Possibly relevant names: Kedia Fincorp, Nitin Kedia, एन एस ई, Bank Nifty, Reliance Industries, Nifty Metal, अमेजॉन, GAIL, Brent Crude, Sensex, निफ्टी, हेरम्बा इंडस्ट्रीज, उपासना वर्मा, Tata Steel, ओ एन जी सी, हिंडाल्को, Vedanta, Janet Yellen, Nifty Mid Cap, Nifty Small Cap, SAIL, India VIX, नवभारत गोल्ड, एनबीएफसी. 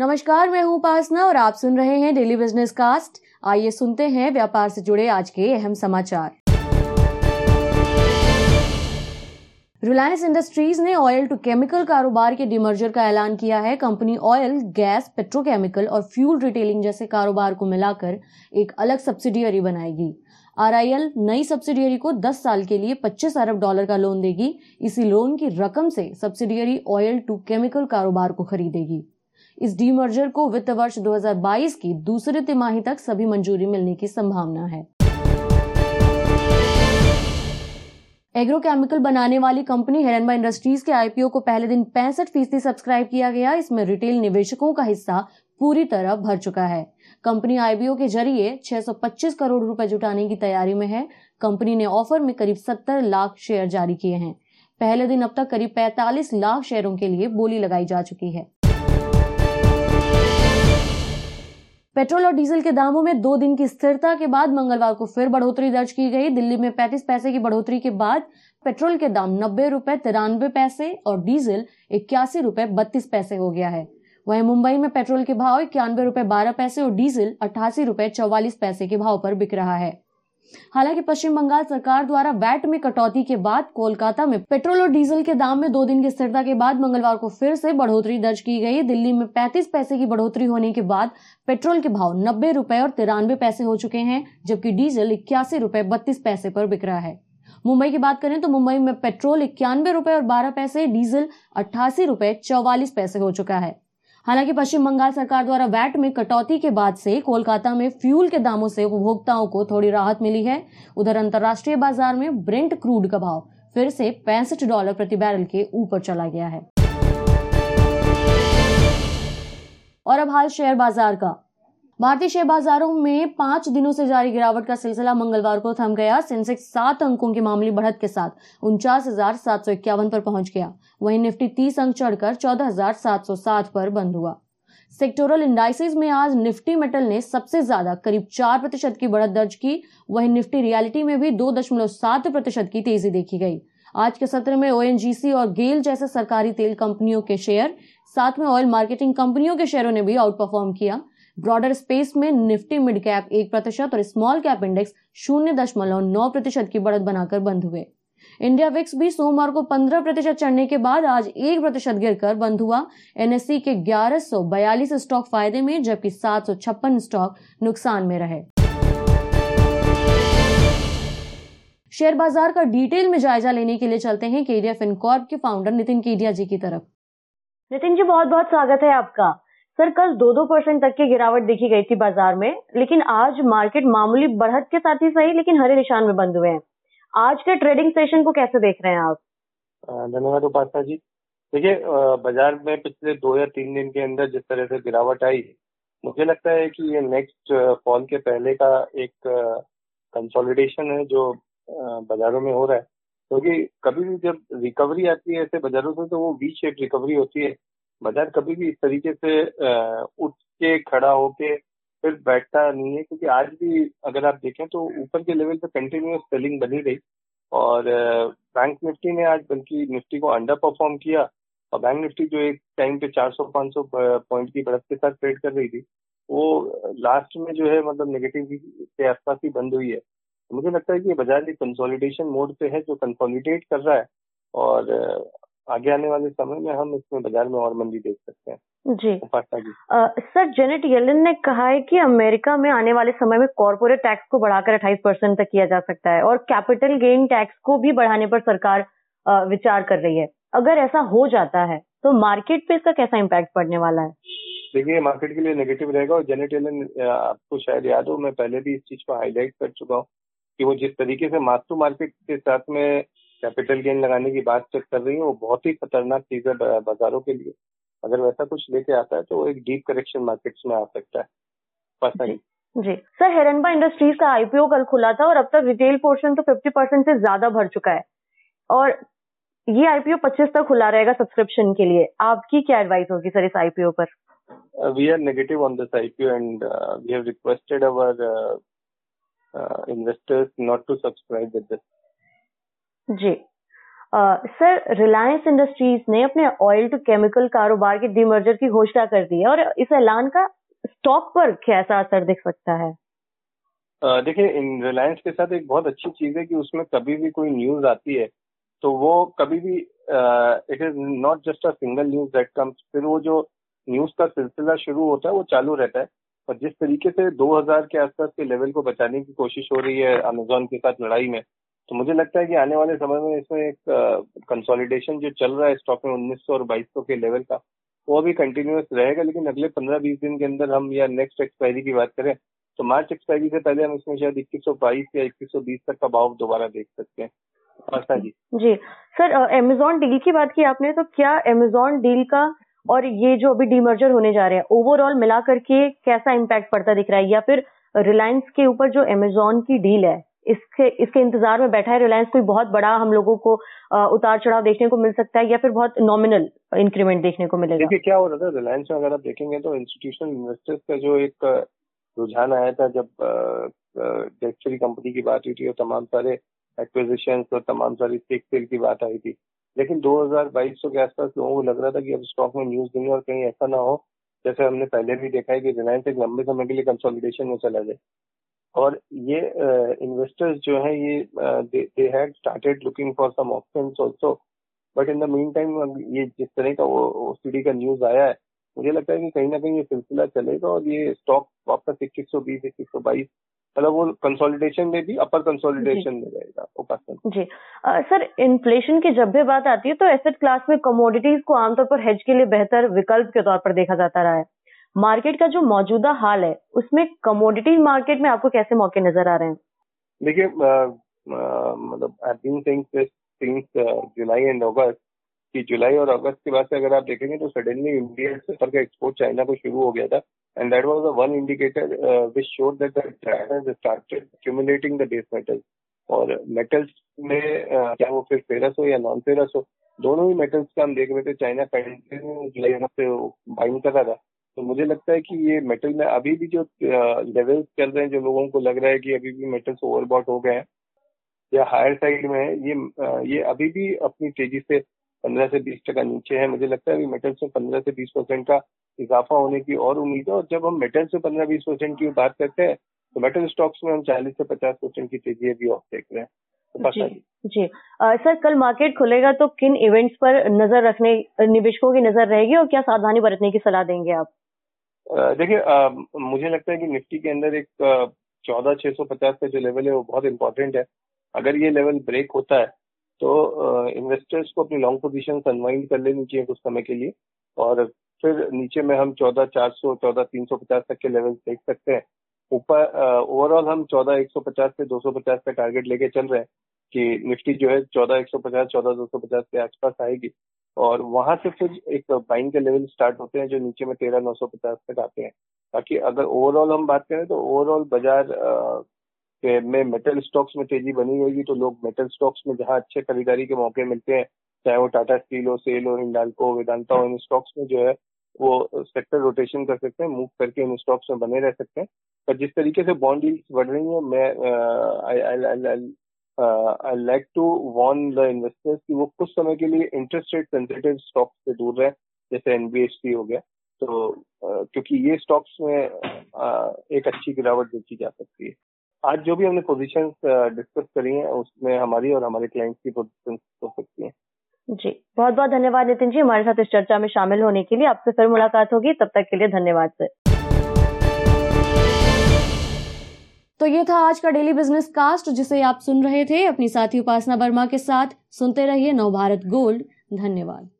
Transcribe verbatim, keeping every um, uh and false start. नमस्कार, मैं हूं उपासना और आप सुन रहे हैं डेली बिजनेस कास्ट। आइए सुनते हैं व्यापार से जुड़े आज के अहम समाचार। रिलायंस इंडस्ट्रीज ने ऑयल टू केमिकल कारोबार के डिमर्जर का ऐलान किया है। कंपनी ऑयल, गैस, पेट्रोकेमिकल और फ्यूल रिटेलिंग जैसे कारोबार को मिलाकर एक अलग सब्सिडियरी बनाएगी। आर आई एल नई सब्सिडियरी को दस साल के लिए पच्चीस अरब डॉलर का लोन देगी। इसी लोन की रकम से सब्सिडियरी ऑयल टू केमिकल कारोबार को खरीदेगी। इस डीमर्जर को वित्त वर्ष दो हज़ार बाईस की दूसरी तिमाही तक सभी मंजूरी मिलने की संभावना है। एग्रोकेमिकल बनाने वाली कंपनी हेरम्बा इंडस्ट्रीज के आई पी ओ को पहले दिन पैंसठ फीसदी सब्सक्राइब किया गया। इसमें रिटेल निवेशकों का हिस्सा पूरी तरह भर चुका है। कंपनी आई पी ओ के जरिए छह सौ पच्चीस करोड़ रुपए जुटाने की तैयारी में है। कंपनी ने ऑफर में करीब सत्तर लाख शेयर जारी किए हैं। पहले दिन अब तक करीब पैंतालीस लाख शेयरों के लिए बोली लगाई जा चुकी है। पेट्रोल और डीजल के दामों में दो दिन की स्थिरता के बाद मंगलवार को फिर बढ़ोतरी दर्ज की गई। दिल्ली में पैंतीस पैसे की बढ़ोतरी के बाद पेट्रोल के दाम नब्बे रुपए तिरानवे पैसे और डीजल इक्यासी रुपए बत्तीस पैसे हो गया है। वहीं मुंबई में पेट्रोल के भाव इक्यानवे रुपए बारह पैसे और डीजल अट्ठासी रुपए चौवालीस पैसे के भाव पर बिक रहा है। हालांकि पश्चिम बंगाल सरकार द्वारा वैट में कटौती के बाद कोलकाता में पेट्रोल और डीजल के दाम में दो दिन की स्थिरता के बाद मंगलवार को फिर से बढ़ोतरी दर्ज की गई। दिल्ली में पैंतीस पैसे की बढ़ोतरी होने के बाद पेट्रोल के भाव नब्बे रुपए और तिरानवे पैसे हो चुके हैं, जबकि डीजल इक्यासी रुपए बत्तीस पैसे पर बिक रहा है। मुंबई की बात करें तो मुंबई में पेट्रोल इक्यानवे रुपए और बारह पैसे, डीजल अट्ठासी रुपए चौवालीस पैसे हो चुका है। हालांकि पश्चिम बंगाल सरकार द्वारा वैट में कटौती के बाद से कोलकाता में फ्यूल के दामों से उपभोक्ताओं को थोड़ी राहत मिली है। उधर अंतर्राष्ट्रीय बाजार में ब्रेंट क्रूड का भाव फिर से पैंसठ डॉलर प्रति बैरल के ऊपर चला गया है। और अब हाल शेयर बाजार का। भारतीय शेयर बाजारों में पांच दिनों से जारी गिरावट का सिलसिला मंगलवार को थम गया। सेंसेक्स सात अंकों की मामूली बढ़त के साथ उनचास हजार सात सौ इक्यावन पर पहुंच गया। वहीं निफ्टी तीस अंक चढ़कर चौदह हजार सात सौ साठ पर बंद हुआ। सेक्टोरल इंडाइसेस में आज निफ्टी मेटल ने सबसे ज्यादा करीब चार प्रतिशत की बढ़त दर्ज की। वहीं निफ्टी रियलिटी में भी दो दशमलव सात प्रतिशत की तेजी देखी गई। आज के सत्र में ओ एन जी सी और गेल जैसे सरकारी तेल कंपनियों के शेयर, साथ में ऑयल मार्केटिंग कंपनियों के शेयरों ने भी आउट परफॉर्म किया। ब्रॉडर स्पेस में निफ्टी मिड कैप एक प्रतिशत और स्मॉल कैप इंडेक्स शून्य दशमलव नौ प्रतिशत की बढ़त बनाकर बंद हुए। इंडिया विक्स भी सोमवार को पंद्रह प्रतिशत चढ़ने के बाद आज एक प्रतिशत गिरकर बंद हुआ। एन एस ई के ग्यारह सौ बयालीस स्टॉक फायदे में, जबकि सात सौ छप्पन स्टॉक नुकसान में रहे। शेयर बाजार का डिटेल में जायजा लेने के लिए चलते हैं केडिया फिनकॉर्प के फाउंडर नितिन केडिया जी की तरफ। नितिन जी, बहुत बहुत स्वागत है आपका। सर, कल दो दो परसेंट तक की गिरावट देखी गई थी बाजार में, लेकिन आज मार्केट मामूली बढ़त के साथ ही सही लेकिन हरे निशान में बंद हुए हैं। आज के ट्रेडिंग सेशन को कैसे देख रहे हैं आप? धन्यवाद उपासना जी। देखिए, बाजार में पिछले दो या तीन दिन के अंदर जिस तरह से गिरावट आई, मुझे लगता है कि ये नेक्स्ट फॉल के पहले का एक कंसोलिडेशन है जो बाजारों में हो रहा है। क्योंकि तो कभी भी जब रिकवरी आती है ऐसे बाजारों से तो वो वी शेप रिकवरी होती है। बाजार कभी भी इस तरीके से उठ के खड़ा होके फिर बैठता नहीं है, क्योंकि आज भी अगर आप देखें तो ऊपर के लेवल पे कंटिन्यूअस सेलिंग बनी रही। और बैंक निफ्टी ने आज बल्कि निफ्टी को अंडर परफॉर्म किया और बैंक निफ्टी जो एक टाइम पे चार सौ पाँच सौ पॉइंट की बढ़त के साथ ट्रेड कर रही थी, वो लास्ट में जो है मतलब नेगेटिव के आसपास ही बंद हुई है। तो मुझे लगता है कि बाजार एक कंसोलिडेशन मोड पे है जो कंसोलिडेट कर रहा है और आगे आने वाले समय में हम इसमें बाजार में और मंदी देख सकते हैं। जी, जी। आ, सर, जेनेट येलन ने कहा है कि अमेरिका में आने वाले समय में कॉर्पोरेट टैक्स को बढ़ाकर अट्ठाईस परसेंट तक किया जा सकता है और कैपिटल गेन टैक्स को भी बढ़ाने पर सरकार आ, विचार कर रही है। अगर ऐसा हो जाता है तो मार्केट पे इसका कैसा इम्पैक्ट पड़ने वाला है? देखिए, मार्केट के लिए नेगेटिव रहेगा। और जेनेट येलन, आपको शायद याद हो, मैं पहले भी इस चीज को हाईलाइट कर चुका हूँ कि वो जिस तरीके से मास्टर मार्केट के साथ में कैपिटल गेन लगाने की बात कर रही है, वो बहुत ही खतरनाक चीज है बाजारों के लिए। अगर वैसा कुछ लेके आता है तो वो एक डीप करेक्शन मार्केट्स में आ सकता है। जी, जी सर, हेरम्बा इंडस्ट्रीज का आई पी ओ कल खुला था और अब तक रिटेल पोर्शन तो पचास परसेंट से ज्यादा भर चुका है और ये आई पी ओ पच्चीस तक खुला रहेगा सब्सक्रिप्शन के लिए। आपकी क्या एडवाइस होगी सर इस आई पी ओ पर? We are negative on this I P O and we have requested our investors not to subscribe with this. जी, सर रिलायंस इंडस्ट्रीज ने अपने ऑयल टू केमिकल कारोबार के डीमर्जर की घोषणा कर दी है, और इस ऐलान का स्टॉक पर कैसा असर दिख सकता है? देखिए, इन रिलायंस के साथ एक बहुत अच्छी चीज है कि उसमें कभी भी कोई न्यूज आती है तो वो कभी भी, it is not just a single news that comes, फिर वो जो न्यूज का सिलसिला शुरू होता है वो चालू रहता है। और जिस तरीके से दो हज़ार के आसपास के लेवल को बचाने की कोशिश हो रही है अमेजॉन के साथ लड़ाई में, तो मुझे लगता है कि आने वाले समय में इसमें एक कंसोलिडेशन जो चल रहा है स्टॉक में उन्नीस सौ और बाईस सौ के लेवल का, वो भी कंटिन्यूअस रहेगा। लेकिन अगले पंद्रह बीस दिन के अंदर हम, या नेक्स्ट एक्सपायरी की बात करें तो मार्च एक्सपायरी से पहले हम इसमें शायद इक्कीस सौ बाईस या इक्कीस सौ बीस तक का भाव दोबारा देख सकते हैं। जी जी सर, अमेजॉन डील की बात की आपने, तो क्या अमेजॉन डील का और ये जो अभी डीमर्जर होने जा रहे हैं, ओवरऑल मिला करके कैसा इम्पैक्ट पड़ता दिख रहा है, या फिर रिलायंस के ऊपर जो अमेजॉन की डील है इसके इसके इंतजार में बैठा है रिलायंस, कोई बहुत बड़ा हम लोगों को उतार चढ़ाव देखने को मिल सकता है या फिर बहुत नॉमिनल इंक्रीमेंट देखने को मिलेगा? देखिए, क्या हो रहा था रिलायंस में, अगर आप देखेंगे तो इंस्टीट्यूशनल इन्वेस्टर्स का जो एक रुझान आया था जब टेक्सटाइल कंपनी की बात हुई थी और तमाम सारे एक्विजिशन और तमाम सारी स्टेक सेल की बात आई थी, लेकिन दो हज़ार बाईस सौ के आसपास लोगों को लग रहा था कि अब स्टॉक में न्यूज देंगे और कहीं ऐसा ना हो जैसे हमने पहले भी देखा है कि रिलायंस एक लंबे समय के लिए कंसोलिडेशन में चला जाए। और ये इन्वेस्टर्स जो है ये they had started looking for some options also, but in the meantime ये जिस तरह का वो ओसीडी का न्यूज आया है, मुझे लगता है कि कहीं ना कहीं ये सिलसिला चलेगा और ये स्टॉक वापस इक्कीस सौ बीस इक्कीस सौ बाईस मतलब वो कंसोलिडेशन में भी अपर कंसोलिडेशन में रहेगा। जी सर, इन्फ्लेशन की जब भी बात आती है तो एसेट क्लास में कमोडिटीज को आमतौर पर हेज के लिए बेहतर विकल्प के तौर पर देखा जाता रहा है। मार्केट का जो मौजूदा हाल है उसमें कमोडिटी मार्केट में आपको कैसे मौके नजर आ रहे हैं? देखिए, मतलब I been saying this since July and August की जुलाई और अगस्त के बाद से अगर आप देखेंगे तो सडनली इंडिया से का एक्सपोर्ट चाइना को शुरू हो गया था, and that was the one indicator uh, which showed that the China has started accumulating the base metals. और metals में uh, क्या वो फिर फेरस हो या नॉन फेरस हो, दोनों ही metals का हम देख रहे थे चाइना कंटिन्यू से बाइंग कर रहा था। तो मुझे लगता है कि ये मेटल में अभी भी जो लेवल्स uh, चल रहे हैं, जो लोगों को लग रहा है कि अभी भी मेटल्स ओवरबॉट हो गए हैं या हायर साइड में है, ये uh, ये अभी भी अपनी तेजी से पंद्रह से बीस टका नीचे है। मुझे लगता है कि मेटल्स में पंद्रह से बीस परसेंट का इजाफा होने की और उम्मीद है। और जब हम मेटल से पंद्रह बीस परसेंट की बात करते हैं तो मेटल स्टॉक्स में हम चालीस से पचास परसेंट की तेजी भी और देख रहे हैं। तो जी, जी। आ, सर, कल मार्केट खुलेगा तो किन इवेंट्स पर नजर रखने निवेशकों की नजर रहेगी और क्या सावधानी बरतने की सलाह देंगे आप? देखिए, मुझे लगता है कि निफ्टी के अंदर एक चौदह छह सौ पचास का जो लेवल है वो बहुत इंपॉर्टेंट है। अगर ये लेवल ब्रेक होता है तो इन्वेस्टर्स को अपनी लॉन्ग पोजिशन अनवाइंड कर लेनी चाहिए कुछ समय के लिए, और फिर नीचे में हम चौदह चार सौ चौदह तीन सौ पचास तक के लेवल देख सकते हैं। ऊपर ओवरऑल हम चौदह एक सौ पचास से दो सौ पचास का टारगेट लेके चल रहे हैं कि निफ्टी जो है चौदह एक सौ पचास चौदह दो सौ पचास के आसपास आएगी, और वहां से फिर एक बाइंग के लेवल स्टार्ट होते हैं जो नीचे में तेरह नौ सौ पचास तक आते हैं। बाकी अगर ओवरऑल हम बात करें तो ओवरऑल बाजार में मेटल स्टॉक्स में तेजी बनी होगी, तो लोग मेटल स्टॉक्स में जहाँ अच्छे खरीदारी के मौके मिलते हैं, चाहे वो टाटा स्टील हो, सेल हो, हिंडाल्को, वेदांता हो, इन स्टॉक्स में जो है वो सेक्टर रोटेशन कर सकते हैं, मूव करके इन स्टॉक्स में बने रह सकते हैं। पर जिस तरीके से बॉन्ड यील्ड्स बढ़ रही है, मैं I like to warn the investors कि वो कुछ समय के लिए इंटरेस्ट रेट सेंसिटिव स्टॉक्स से दूर रहे, जैसे एनबीएफसी हो गया, तो uh, क्योंकि ये स्टॉक्स में uh, एक अच्छी गिरावट देखी जा सकती है। आज जो भी हमने पोजिशन डिस्कस करी है उसमें हमारी और हमारे क्लाइंट्स की पोजिशन हो सकती है। जी, बहुत बहुत धन्यवाद नितिन जी, हमारे साथ इस चर्चा में शामिल होने के लिए। आपसे फिर मुलाकात होगी, तब तक के लिए धन्यवाद सर। तो ये था आज का डेली बिजनेस कास्ट जिसे आप सुन रहे थे अपनी साथी उपासना वर्मा के साथ। सुनते रहिए नवभारत गोल्ड। धन्यवाद।